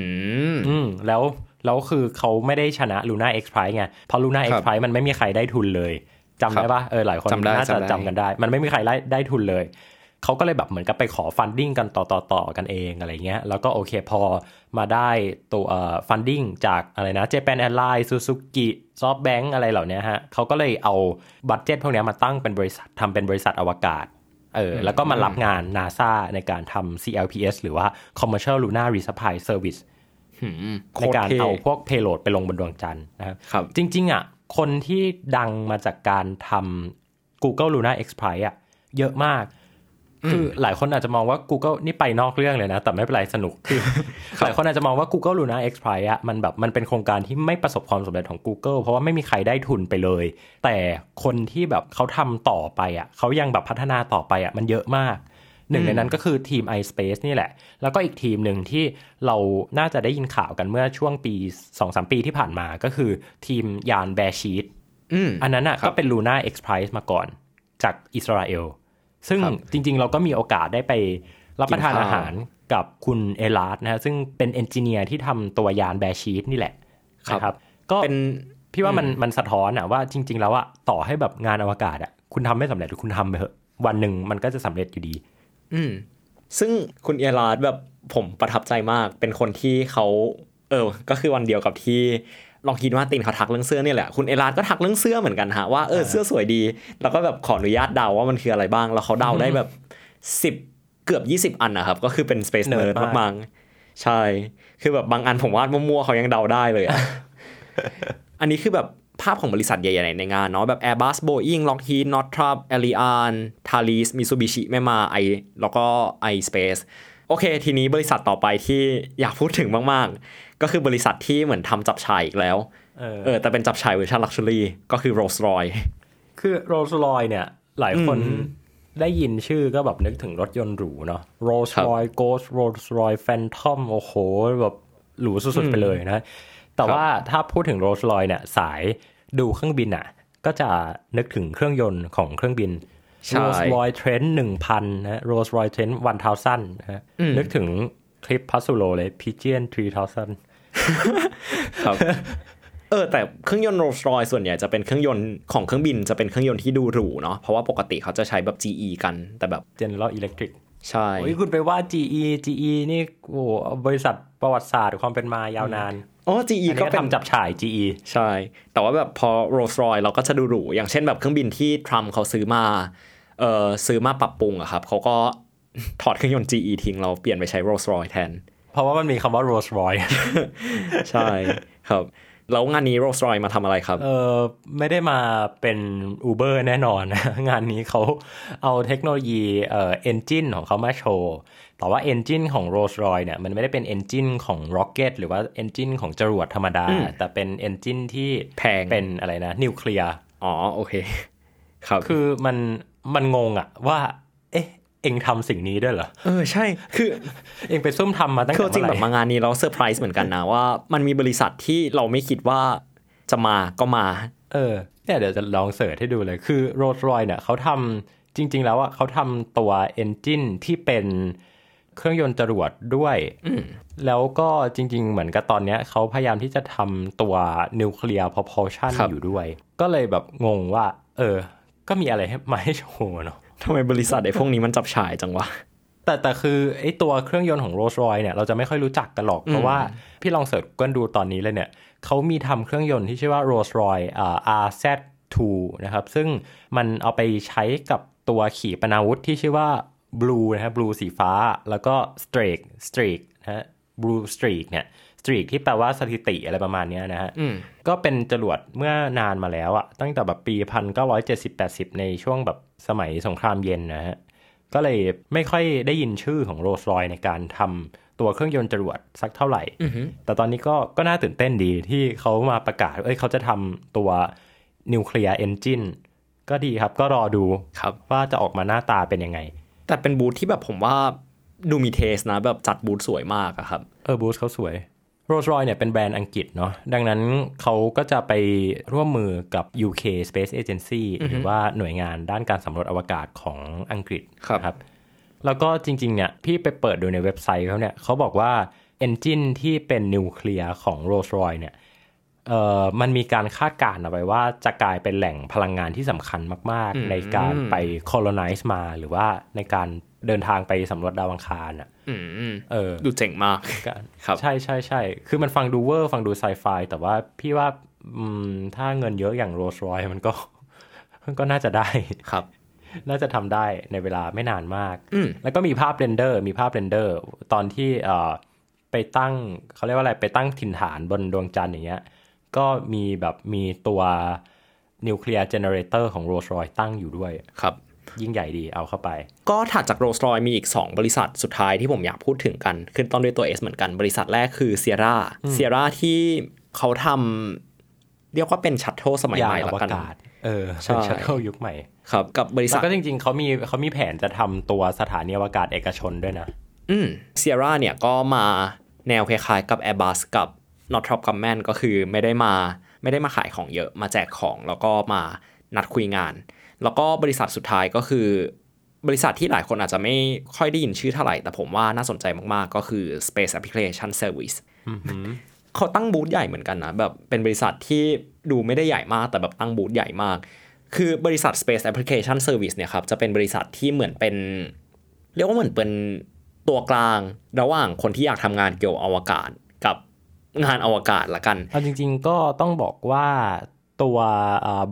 มอืมแล้วแล้วคือเขาไม่ได้ชนะ Luna X Prize ไงเพราะ Luna X Prize มันไม่มีใครได้ทุนเลยจำได้ป่ะเออหลายคนน่าจะจำกันได้มันไม่มีใครได้ได้ทุนเลยเขาก็เลยแบบเหมือนกับไปขอ funding กันต่อต่อต่อกันเองอะไรเงี้ยแล้วก็โอเคพอมาได้ตัวเอ่อ funding จากอะไรนะ Japan Airlines Suzuki SoftBank อะไรเหล่านี้ฮะเขาก็เลยเอาบัดเจ็ตพวกนี้มาตั้งเป็นบริษัททำเป็นบริษัทอวกาศเออแล้วก็มารับงาน NASA ในการทำ ซี แอล พี เอส หรือว่า Commercial Luna Resupply Service ในการเอาพวก payload ไปลงบนดวงจันทร์นะครับจริงๆอ่ะคนที่ดังมาจากการทำ Google Luna X Prize อ่ะเยอะมากคือหลายคนอาจจะมองว่า Google นี่ไปนอกเรื่องเลยนะแต่ไม่เป็นไรสนุกคือ หลายคนอาจจะมองว่า Google Luna X Prize อ่ะมันแบบมันเป็นโครงการที่ไม่ประสบความสำเร็จของ Google เพราะว่าไม่มีใครได้ทุนไปเลยแต่คนที่แบบเขาทำต่อไปอ่ะเขายังแบบพัฒนาต่อไปอ่ะมันเยอะมากหนึ่งในนั้นก็คือทีม iSpace นี่แหละแล้วก็อีกทีมหนึ่งที่เราน่าจะได้ยินข่าวกันเมื่อช่วงปี สองถึงสาม ปีที่ผ่านมาก็คือทีมยาน Bear Sheet อืมอันนั้นน่ะก็เป็น Luna X Prize มาก่อนจากอิสราเอลซึ่งจริงๆเราก็มีโอกาสได้ไปรับประทานอาหารกับคุณเอลาร์ดนะฮะซึ่งเป็นเอนจิเนียร์ที่ทำตัวยานแบร์ชีทนี่แหละนะครับก็เป็นพี่ว่ามันมันสะท้อนอะว่าจริงๆแล้วอะต่อให้แบบงานอวกาศอะคุณทำไม่สำเร็จหรือคุณทำไปเถอะวันหนึ่งมันก็จะสำเร็จอยู่ดีอืมซึ่งคุณเอลาร์ดแบบผมประทับใจมากเป็นคนที่เขาเออก็คือวันเดียวกับที่ลองคิดว่าตินเขาทักเรื่องเสื้อเนี่ยแหละคุณเอลาร์ดก็ทักเรื่องเสื้อเหมือนกันฮะว่าเออเสื้อสวยดีแล้วก็แบบขออนุญาตเดาว่ามันคืออะไรบ้างแล้วเขาเดาได้แบบสิบเกือบยี่สิบอันนะครับก็คือเป็น Space Nerd มากๆใช่คือแบบบางอันผมวาดมั่วๆเขายังเดาได้เลยอ่ะ อันนี้คือแบบภาพของบริษัทใหญ่ๆในงานเนาะแบบ Airbus Boeing Lockheed Northrop Allianz Thales Mitsubishi ไม่มาไอแล้วก็ iSpace โอเคทีนี้บริษัทต่อไปที่อยากพูดถึงมากๆก็คือบริษัทที่เหมือนทำจับฉ่ายอีกแล้วเออเออแต่เป็นจับฉ่ายเวอร์ชันลักชัวรี่ก็คือ Rolls-Royce คือ Rolls-Royce เนี่ยหลายคนได้ยินชื่อก็แบบนึกถึงรถยนต์หรูเนาะ Rolls-Royce Ghost Rolls-Royce Phantom โอ้โหแบบหรูสุดๆไปเลยนะแต่ว่าถ้าพูดถึง Rolls-Royce เนี่ยสายดูเครื่องบินอ่ะก็จะนึกถึงเครื่องยนต์ของเครื่องบิน Rolls-Royce Trent หนึ่งพัน นะ Rolls-Royce Trent หนึ่งพัน นะฮะนึกถึงคลิปพัสโลเลย Pigeon สามพันครับเออแต่เครื่องยนต์ Rolls-Royce ส่วนใหญ่จะเป็นเครื่องยนต์ของเครื่องบินจะเป็นเครื่องยนต์ที่ดูหรูเนาะเพราะว่าปกติเขาจะใช้แบบ จี อี กันแต่แบบ General Electric ใช่โอ้ยคุณไปว่า จี อี จี อี นี่โอ้บริษัทประวัติศาสตร์ความเป็นมายาวนานอ๋อ จี อี ก็ทำจับฉ่าย จี อี ใช่แต่ว่าแบบพอ Rolls-Royce เราก็จะดูหรูอย่างเช่นแบบเครื่องบินที่ทรัมป์เขาซื้อมาเอ่อซื้อมาปรับปรุงอะครับเขาก็ถอดเครื่องยนต์ จี อี ทิ้งเราเปลี่ยนไปใช้ Rolls-Royce แทนเพราะว่ามันมีคำว่า Rolls-Royce ใช่ครับ แล้วงานนี้ Rolls-Royce มาทำอะไรครับเออไม่ได้มาเป็น Uber แน่นอนนะงานนี้เขาเอาเทคโนโลยีเอ่อ engine ของเขามาโชว์แต่ว่า engine ของ Rolls-Royce เนี่ยมันไม่ได้เป็น engine ของ rocket หรือว่า engine ของจรวดธรรมดาแต่เป็น engine ที่แพงเป็นอะไรนะนิวเคลียร์อ๋อโอเคครับคือมันมันงงอะว่าเอ๊ะเอ็งทำสิ่งนี้ด้วยเหรอเออใช่คือเอ็งไปซุ่มทำมาตั้งแต่เมื่อไหร่จริงแบบมางานนี้เราเซอร์ไพรส์เหมือนกันนะว่ามันมีบริษัทที่เราไม่คิดว่าจะมาก็มาเออเนี่ยเดี๋ยวจะลองเสิร์ชให้ดูเลยคือ Rolls-Royce เนี่ยเขาทำจริงๆแล้วอ่ะเขาทำตัว engine ที่เป็นเครื่องยนต์จรวดด้วยแล้วก็จริงๆเหมือนกับตอนนี้เขาพยายามที่จะทำตัว nuclear propulsion อยู่ด้วยก็เลยแบบงงว่าเออก็มีอะไรมาให้โชว์เนาะทำไมบริษัทไอ้พวกนี้มันจับฉ่ายจังวะแต่แต่คือไอ้ตัวเครื่องยนต์ของ Rolls-Royce เนี่ยเราจะไม่ค่อยรู้จักกันหรอกเพราะว่าพี่ลองเสิร์ช Google ดูตอนนี้เลยเนี่ยเขามีทำเครื่องยนต์ที่ชื่อว่า Rolls-Royce อ่า อาร์ แซด ทู นะครับซึ่งมันเอาไปใช้กับตัวขีปนาวุธที่ชื่อว่า Blue นะฮะ Blue สีฟ้าแล้วก็ Streak Streak นะฮะ Blue Streak เนี่ย Streak ที่แปลว่าสถิติอะไรประมาณนี้นะฮะก็เป็นจรวดเมื่อนานมาแล้วอะตั้งแต่แบบปีหนึ่งเก้าเจ็ดศูนย์ แปดสิบในช่วงแบบสมัยสงครามเย็นนะฮะก็เลยไม่ค่อยได้ยินชื่อของ Rolls-Royce ในการทำตัวเครื่องยนต์จรวดสักเท่าไหร่ mm-hmm. แต่ตอนนี้ก็ก็น่าตื่นเต้นดีที่เขามาประกาศเอ้ยเขาจะทำตัวนิวเคลียร์เอนจินก็ดีครับก็รอดูว่าจะออกมาหน้าตาเป็นยังไงแต่เป็นบูธที่แบบผมว่าดูมีเทสนะแบบจัดบูธสวยมากอะครับเออบูธเขาสวยRolls-Royce เนี่ยเป็นแบรนด์อังกฤษเนาะดังนั้นเขาก็จะไปร่วมมือกับ ยู เค Space Agency หรือว่าหน่วยงานด้านการสำรวจอวกาศของอังกฤษครับแล้วก็จริงๆเนี่ยพี่ไปเปิดดูในเว็บไซต์เขาเนี่ยเขาบอกว่า engine ที่เป็นนิวเคลียร์ของ Rolls-Royce เนี่ยเอ่อมันมีการคาดการณ์เอาไว้ว่าจะกลายเป็นแหล่งพลังงานที่สำคัญมากๆในการไป colonize มาหรือว่าในการเดินทางไปสำรวจดาวอังคารอ่ะเออดูเจ๋งมากครับใช่ใช่ใช่คือมันฟังดูเวอร์ฟังดูไซไฟแต่ว่าพี่ว่าถ้าเงินเยอะอย่าง Rolls-Royce มันก็มันก็น่าจะได้ครับน่าจะทำได้ในเวลาไม่นานมากแล้วก็มีภาพเรนเดอร์มีภาพเรนเดอร์ตอนที่เอ่อไปตั้งเขาเรียกว่าอะไรไปตั้งถิ่นฐานบนดวงจันทร์อย่างเงี้ยก็มีแบบมีตัวนิวเคลียร์เจเนเรเตอร์ของ Rolls-Royce ตั้งอยู่ด้วยครับยิ่งใหญ่ดีเอาเข้าไปก็ถัดจาก Rolls-Royce มีอีกสองบริษัทสุดท้ายที่ผมอยากพูดถึงกันขึ้นต้นด้วยตัว S เหมือนกันบริษัทแรกคือ Sierra Sierra ที่เขาทำเรียกว่าเป็น Shuttle สมัยใหม่ละกันเออใช่ Shuttle ยุคใหม่ครับกับบริษัทก็จริงๆเขามีเขามีแผนจะทำตัวสถานีอวกาศเอกชนด้วยนะอืม Sierra เนี่ยก็มาแนวคล้ายๆกับ Airbus กับ Northrop Grumman ก็คือไม่ได้มาไม่ได้มาขายของเยอะมาแจกของแล้วก็มานัดคุยงานแล้วก็บริษัทสุดท้ายก็คือบริษัทที่หลายคนอาจจะไม่ค่อยได้ยินชื่อเท่าไหร่แต่ผมว่าน่าสนใจมากๆก็คือ Space Application Service เขาตั้งบูธใหญ่เหมือนกันนะแบบเป็นบริษัทที่ดูไม่ได้ใหญ่มากแต่แบบตั้งบูธใหญ่มากคือบริษัท Space Application Service เนี่ยครับจะเป็นบริษัทที่เหมือนเป็นเรียกว่าเหมือนเป็นตัวกลางระหว่างคนที่อยากทำงานเกี่ยวกับอวกาศกับงานอวกาศละกันเอาจริงๆก็ต้องบอกว่าตัว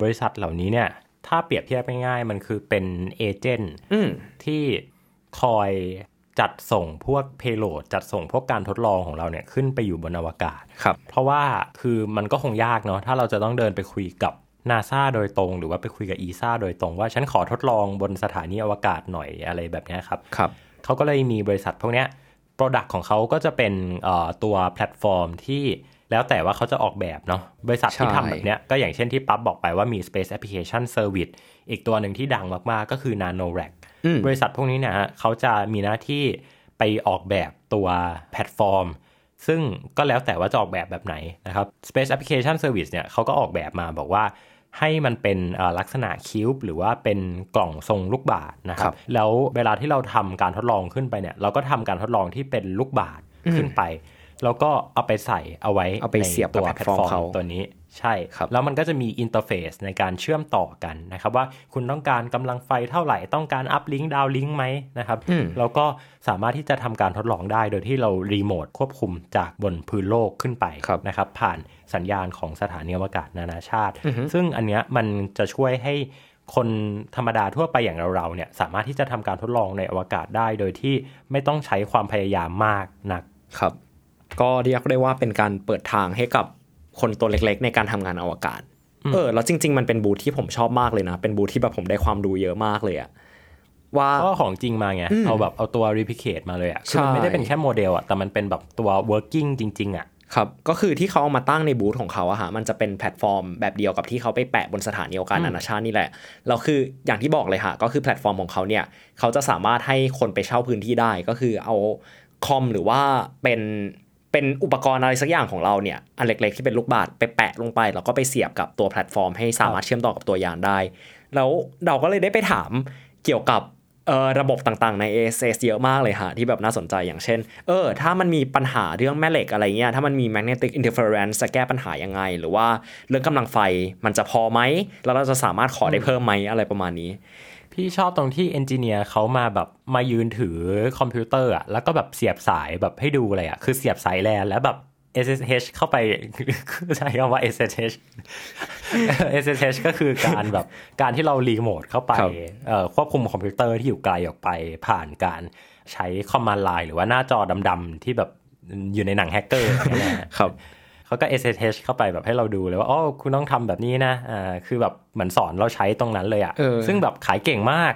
บริษัทเหล่านี้เนี่ยถ้าเปรียบเทียบง่ายๆมันคือเป็นเอเจนต์ที่คอยจัดส่งพวกเพโลดจัดส่งพวกการทดลองของเราเนี่ยขึ้นไปอยู่บนอวกาศครับเพราะว่าคือมันก็คงยากเนาะถ้าเราจะต้องเดินไปคุยกับ NASA โดยตรงหรือว่าไปคุยกับ อี เอส เอ โดยตรงว่าฉันขอทดลองบนสถานีอวกาศหน่อยอะไรแบบนี้ครับครับเขาก็เลยมีบริษัทพวกเนี้ย product ของเขาก็จะเป็นเอ่อตัวแพลตฟอร์มที่แล้วแต่ว่าเขาจะออกแบบเนาะบริษัทที่ทำแบบเนี้ยก็อย่างเช่นที่ปั๊บบอกไปว่ามี Space Application Service อีกตัวหนึ่งที่ดังมากๆก็คือ NanoRack บริษัทพวกนี้นะฮะเขาจะมีหน้าที่ไปออกแบบตัวแพลตฟอร์มซึ่งก็แล้วแต่ว่าจะออกแบบแบบไหนนะครับ Space Application Service เนี่ยเขาก็ออกแบบมาบอกว่าให้มันเป็นลักษณะคิวบ์หรือว่าเป็นกล่องทรงลูกบาศก์นะครับแล้วเวลาที่เราทำการทดลองขึ้นไปเนี่ยเราก็ทำการทดลองที่เป็นลูกบาศก์ขึ้นไปแล้วก็เอาไปใส่เอาไว้ในตัวแพลตฟอร์มตัวนี้ใช่ครับแล้วมันก็จะมีอินเทอร์เฟซในการเชื่อมต่อกันนะครับว่าคุณต้องการกำลังไฟเท่าไหร่ต้องการอัพลิงก์ดาวลิงก์ไหมนะครับแล้วก็สามารถที่จะทำการทดลองได้โดยที่เรารีโมทควบคุมจากบนพื้นโลกขึ้นไปนะครับผ่านสัญญาณของสถานีอวกาศนานาชาติซึ่งอันเนี้ยมันจะช่วยให้คนธรรมดาทั่วไปอย่างเราๆเนี่ยสามารถที่จะทำการทดลองในอวกาศได้โดยที่ไม่ต้องใช้ความพยายามมากนักครับก็เรียกได้ว่าเป็นการเปิดทางให้กับ คนตัวเล็กๆในการทำงานอวกาศเออแล้วจริงๆมันเป็นบูธที่ผมชอบมากเลยนะเป็นบูธที่แบบผมได้ความรู้เยอะมากเลยอะว่าก็ของจริงมาไงเอาแบบเอาตัว replicate มาเลยอะคือมันไม่ได้เป็นแค่โมเดลอะแต่มันเป็นแบบตัว working จริงๆอะครับก็คือที่เขาเอามาตั้งในบูธของเขาอะฮะมันจะเป็นแพลตฟอร์มแบบเดียวกับที่เขาไปแปะบนสถานีอวกาศนานาชาตินี่แหละแล้วคืออย่างที่บอกเลยฮะก็คือแพลตฟอร์มของเขาเนี่ยเขาจะสามารถให้คนไปเช่าพื้นที่ได้ก็คือเอาคอมหรือว่าเป็นเป็นอุปกรณ์อะไรสักอย่างของเราเนี่ยอันเล็กๆที่เป็นลูกบาศก์ไปแปะลงไปแล้วก็ไปเสียบกับตัวแพลตฟอร์มให้สามารถเชื่อมต่อกับตัวยานได้แล้วเราก็เลยได้ไปถามเกี่ยวกับเอ่อระบบต่างๆใน เอ เอส เอส เยอะมากเลยฮะที่แบบน่าสนใจอย่างเช่นเออถ้ามันมีปัญหาเรื่องแม่เหล็กอะไรเงี้ยถ้ามันมี magnetic interference จะแก้ปัญหายังไงหรือว่าเรื่องกำลังไฟมันจะพอไหมแล้วเราจะสามารถขอได้เพิ่มไหมอะไรประมาณนี้พี่ชอบตรงที่เอนจิเนียร์เขามาแบบมายืนถือคอมพิวเตอร์อ่ะแล้วก็แบบเสียบสายแบบให้ดูเลยอ่ะคือเสียบสายแลนแล้วแบบ เอส เอส เอช เข้าไปใช้คำว่า เอส เอส เอช เอส เอส เอช ก็คือการแบบการที่เรารีโมทเข้าไปเอ่อควบคุมคอมพิวเตอร์ที่อยู่ไกลออกไปผ่านการใช้คอมมานด์ไลน์หรือว่าหน้าจอดำๆที่แบบอยู่ในหนังแฮกเกอร์นะครับเขาก็ เอส เอส เอช เข้าไปแบบให้เราดูเลยว่าอ๋อคุณต้องทำแบบนี้นะอ่าคือแบบเหมือนสอนเราใช้ตรงนั้นเลยอ่ะซึ่งแบบขายเก่งมาก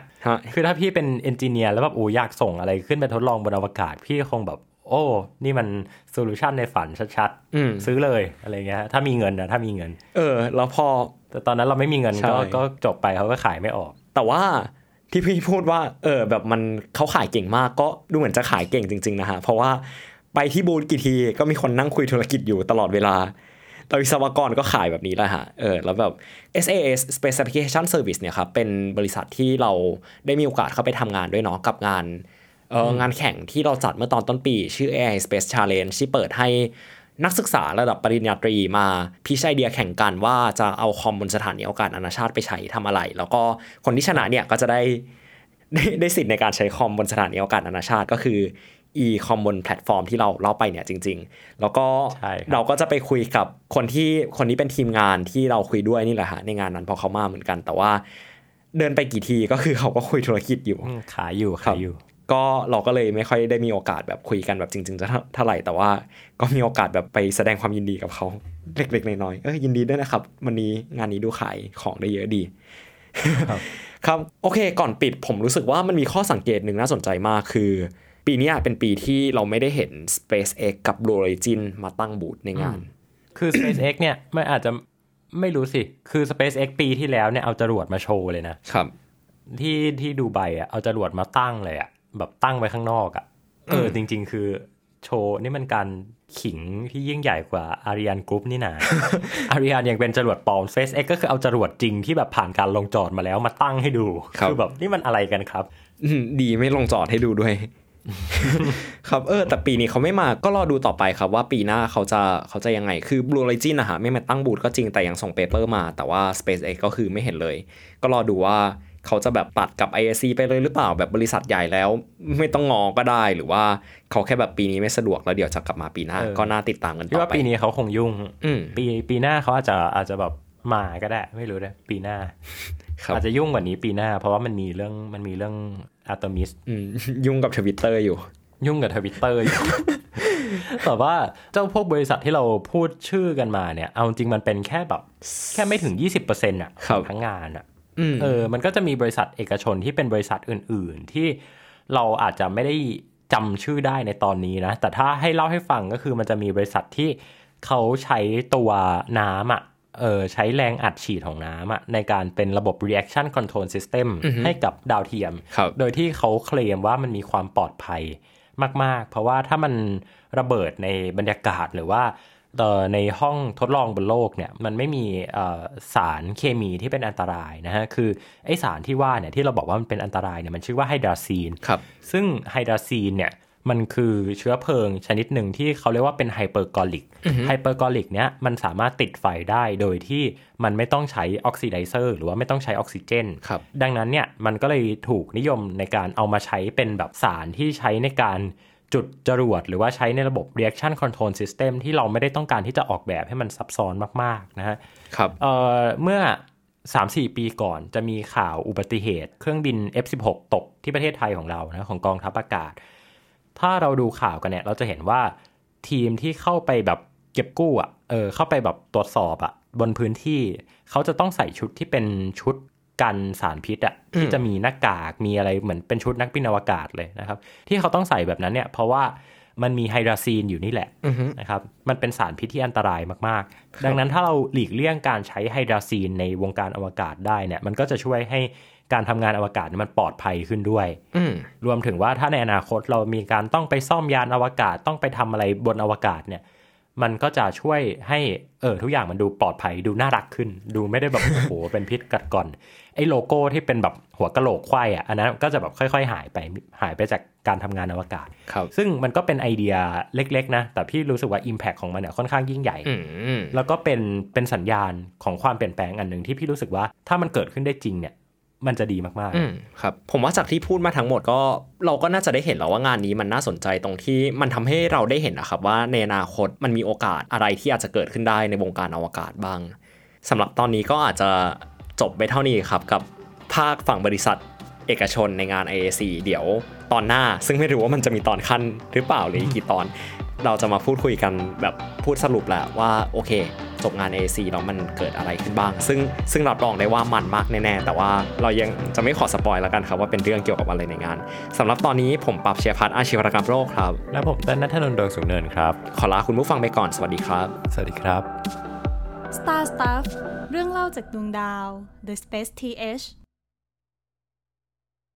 คือถ้าพี่เป็นเอนจิเนียร์แล้วแบบโอ้อยากส่งอะไรขึ้นไปทดลองบนอวกาศพี่คงแบบโอ้นี่มันโซลูชันในฝันชัดๆซื้อเลยอะไรเงี้ยถ้ามีเงินนะถ้ามีเงินเออแล้วพอแต่ตอนนั้นเราไม่มีเงินก็ก็จบไปเขาก็ขายไม่ออกแต่ว่าที่พี่พูดว่าเออแบบมันเขาขายเก่งมากก็ดูเหมือนจะขายเก่งจริงๆนะฮะเพราะว่าไปที่บูธกี่ทีก็มีคนนั่งคุยธุรกิจอยู่ตลอดเวลาแล้ววิศวกรก็ขายแบบนี้แหละฮะเออแล้วแบบ เอส เอ เอส Space Application Service เนี่ยครับเป็นบริษัทที่เราได้มีโอกาสเข้าไปทำงานด้วยเนาะกับงานเอองานแข่งที่เราจัดเมื่อตอนต้นปีชื่อ เอ ไอ Space Challenge ที่เปิดให้นักศึกษาระดับปริญญาตรีมาพิชไอเดียแข่งกันว่าจะเอาคอมบนสถานีอวกาศนานาชาติไปใช้ทำอะไรแล้วก็คนที่ชนะเนี่ยก็จะได้ได้สิทธิ์ในการใช้คอมบนสถานีอวกาศนานาชาติก็คืออีคอมบนแพลตฟอร์มที่เราเล่าไปเนี่ยจริงๆแล้วก็เราก็จะไปคุยกับคนที่คนนี้เป็นทีมงานที่เราคุยด้วยนี่แหละฮะในงานนั้นพอเขามาเหมือนกันแต่ว่าเดินไปกี่ทีก็คือเขาก็คุยธุรกิจอยู่ขายอยู่ขายอยู่ก็เราก็เลยไม่ค่อยได้มีโอกาสแบบคุยกันแบบจริงๆจะเท่าไหร่แต่ว่าก็มีโอกาสแบบไปแสดงความยินดีกับเขาเล็กๆน้อยๆเอ้ยยินดีด้วยนะครับวันนี้งานนี้ดูขายของได้เยอะดีครับครับโอเคก่อนปิดผมรู้สึกว่ามันมีข้อสังเกตหนึ่งน่าสนใจมากคือปีนี้เป็นปีที่เราไม่ได้เห็น SpaceX กับ Blue Origin มาตั้งบูธในงานคือ SpaceX เนี่ยไม่อาจจะไม่รู้สิคือ SpaceX ปีที่แล้วเนี่ยเอาจรวดมาโชว์เลยนะครับที่ที่ดูไบอ่ะเอาจรวดมาตั้งเลยอ่ะแบบตั้งไว้ข้างนอกอ่ะเออจริงๆคือโชว์นี่มันการขิงที่ยิ่งใหญ่กว่า Ariane Group นี่นะ Ariane ยังเป็นจรวดปลอม SpaceX ก็คือเอาจรวดจริงที่แบบผ่านการลงจอดมาแล้วมาตั้งให้ดูคือแบบนี่มันอะไรกันครับดีไม่ลงจอดให้ดูด้วยครับเออแต่ปีนี้เขาไม่มาก็รอดูต่อไปครับว่าปีหน้าเขาจะเขาจะยังไงคือ Blue Origin นะฮะไม่มาตั้งบูธก็จริงแต่ยังส่งเปเปอร์มาแต่ว่า SpaceX ก็คือไม่เห็นเลยก็รอดูว่าเขาจะแบบตัดกับ ไอ เอส ซี ไปเลยหรือเปล่าแบบบริษัทใหญ่แล้วไม่ต้องงอก็ได้หรือว่าเขาแค่แบบปีนี้ไม่สะดวกแล้วเดี๋ยวจะกลับมาปีหน้าก็น่าติดตามกันต่อไปว่าปีนี้เขาคงยุ่งปีปีหน้าเขาอาจจะอาจจะแบบมาก็ได้ไม่รู้นะปีหน้าอาจจะยุ่งกว่านี้ปีหน้าเพราะว่ามันมีเรื่องมันมีเรื่องอะตอมิสยุ่งกับ Twitter อยู่ยุ่งกับ Twitter อยู่ แต่ว่าเจ้าพวกบริษัทที่เราพูดชื่อกันมาเนี่ยเอาจริงมันเป็นแค่แบบแค่ไม่ถึง ยี่สิบเปอร์เซ็นต์ อ่ะทั้งงานอ่ะเออมันก็จะมีบริษัทเอกชนที่เป็นบริษัทอื่นๆที่เราอาจจะไม่ได้จำชื่อได้ในตอนนี้นะแต่ถ้าให้เล่าให้ฟังก็คือมันจะมีบริษัทที่เขาใช้ตัวน้ำอ่ะเออใช้แรงอัดฉีดของน้ำอ่ะในการเป็นระบบ reaction control system ให้กับดาวเทียมโดยที่เขาเคลมว่ามันมีความปลอดภัยมากๆเพราะว่าถ้ามันระเบิดในบรรยากาศหรือว่าในห้องทดลองบนโลกเนี่ยมันไม่มีสารเคมีที่เป็นอันตรายนะฮะคือไอสารที่ว่าเนี่ยที่เราบอกว่ามันเป็นอันตรายเนี่ยมันชื่อว่าไฮดราซีนซึ่งไฮดราซีนเนี่ยมันคือเชื้อเพลิงชนิดหนึ่งที่เขาเรียกว่าเป็นไฮเปอร์กอลิกไฮเปอร์กอลิกเนี่ยมันสามารถติดไฟได้โดยที่มันไม่ต้องใช้ออกซิไดเซอร์หรือว่าไม่ต้องใช้ออกซิเจนดังนั้นเนี่ยมันก็เลยถูกนิยมในการเอามาใช้เป็นแบบสารที่ใช้ในการจุดจรวดหรือว่าใช้ในระบบ reaction control system ที่เราไม่ได้ต้องการที่จะออกแบบให้มันซับซ้อนมากๆนะฮะครับเอ่อเมื่อ สามถึงสี่ ปีก่อนจะมีข่าวอุบัติเหตุเครื่องบิน เอฟ สิบหก ตกที่ประเทศไทยของเรานะของกองทัพอากาศถ้าเราดูข่าวกันเนี่ยเราจะเห็นว่าทีมที่เข้าไปแบบเก็บกู้อ่ะ เออเข้าไปแบบตรวจสอบอะบนพื้นที่เขาจะต้องใส่ชุดที่เป็นชุดกันสารพิษอะที่จะมีหน้ากากมีอะไรเหมือนเป็นชุดนักบินอวกาศเลยนะครับที่เขาต้องใส่แบบนั้นเนี่ยเพราะว่ามันมีไฮดราซีนอยู่นี่แหละนะครับมันเป็นสารพิษที่อันตรายมากๆดังนั้นถ้าเราหลีกเลี่ยงการใช้ไฮดราซีนในวงการอวกาศได้เนี่ยมันก็จะช่วยให้การทำงานอวกาศมันปลอดภัยขึ้นด้วยรวมถึงว่าถ้าในอนาคตเรามีการต้องไปซ่อมยานอวกาศต้องไปทำอะไรบนอวกาศเนี่ยมันก็จะช่วยให้เออทุกอย่างมันดูปลอดภัยดูน่ารักขึ้นดูไม่ได้แบบ โอ้โหเป็นพิษกัดก่อนไอ้โลโก้ที่เป็นแบบหัวกะโหลกไขว้อ่ะอันนั้นก็จะแบบค่อยๆหายไปหายไปจากการทำงานอวกาศซึ่งมันก็เป็นไอเดียเล็กๆนะแต่พี่รู้สึกว่า impact ของมันเนี่ยค่อนข้างยิ่งใหญ่แล้วก็เป็นเป็นสัญญาณของความเปลี่ยนแปลงอันนึงที่พี่รู้สึกว่าถ้ามันเกิดขึ้นได้จริงเนี่ยมันจะดีมากๆครับผมว่าจากที่พูดมาทั้งหมดก็เราก็น่าจะได้เห็นแล้วว่างานนี้มันน่าสนใจตรงที่มันทำให้เราได้เห็นนะครับว่าในอนาคตมันมีโอกาสอะไรที่อาจจะเกิดขึ้นได้ในวงการอวกาศบ้างสำหรับตอนนี้ก็อาจจะจบไปเท่านี้ครับกับภาคฝั่งบริษัทเอกชนในงาน ไอ เอ ซี เดี๋ยวตอนหน้าซึ่งไม่รู้ว่ามันจะมีตอนขั้นหรือเปล่าหรือกี่ตอนเราจะมาพูดคุยกันแบบพูดสรุปแหละว่าโอเคจบงาน เอ ซี แล้วมันเกิดอะไรขึ้นบ้างซึ่งซึ่งรับรองได้ว่ามันมากแน่ๆแต่ว่าเรายังจะไม่ขอสปอยแล้วกันครับว่าเป็นเรื่องเกี่ยวกับอะไรในงานสำหรับตอนนี้ผมปั๊บเชียร์พัฒน์อาชีวรกรรมโรคครับและผมเติ้ลณัฐนนท์ดวงสูงเนินครับขอลาคุณผู้ฟังไปก่อนสวัสดีครับสวัสดีครับ Star Stuff เรื่องเล่าจากดวงดาว The Space ที เอช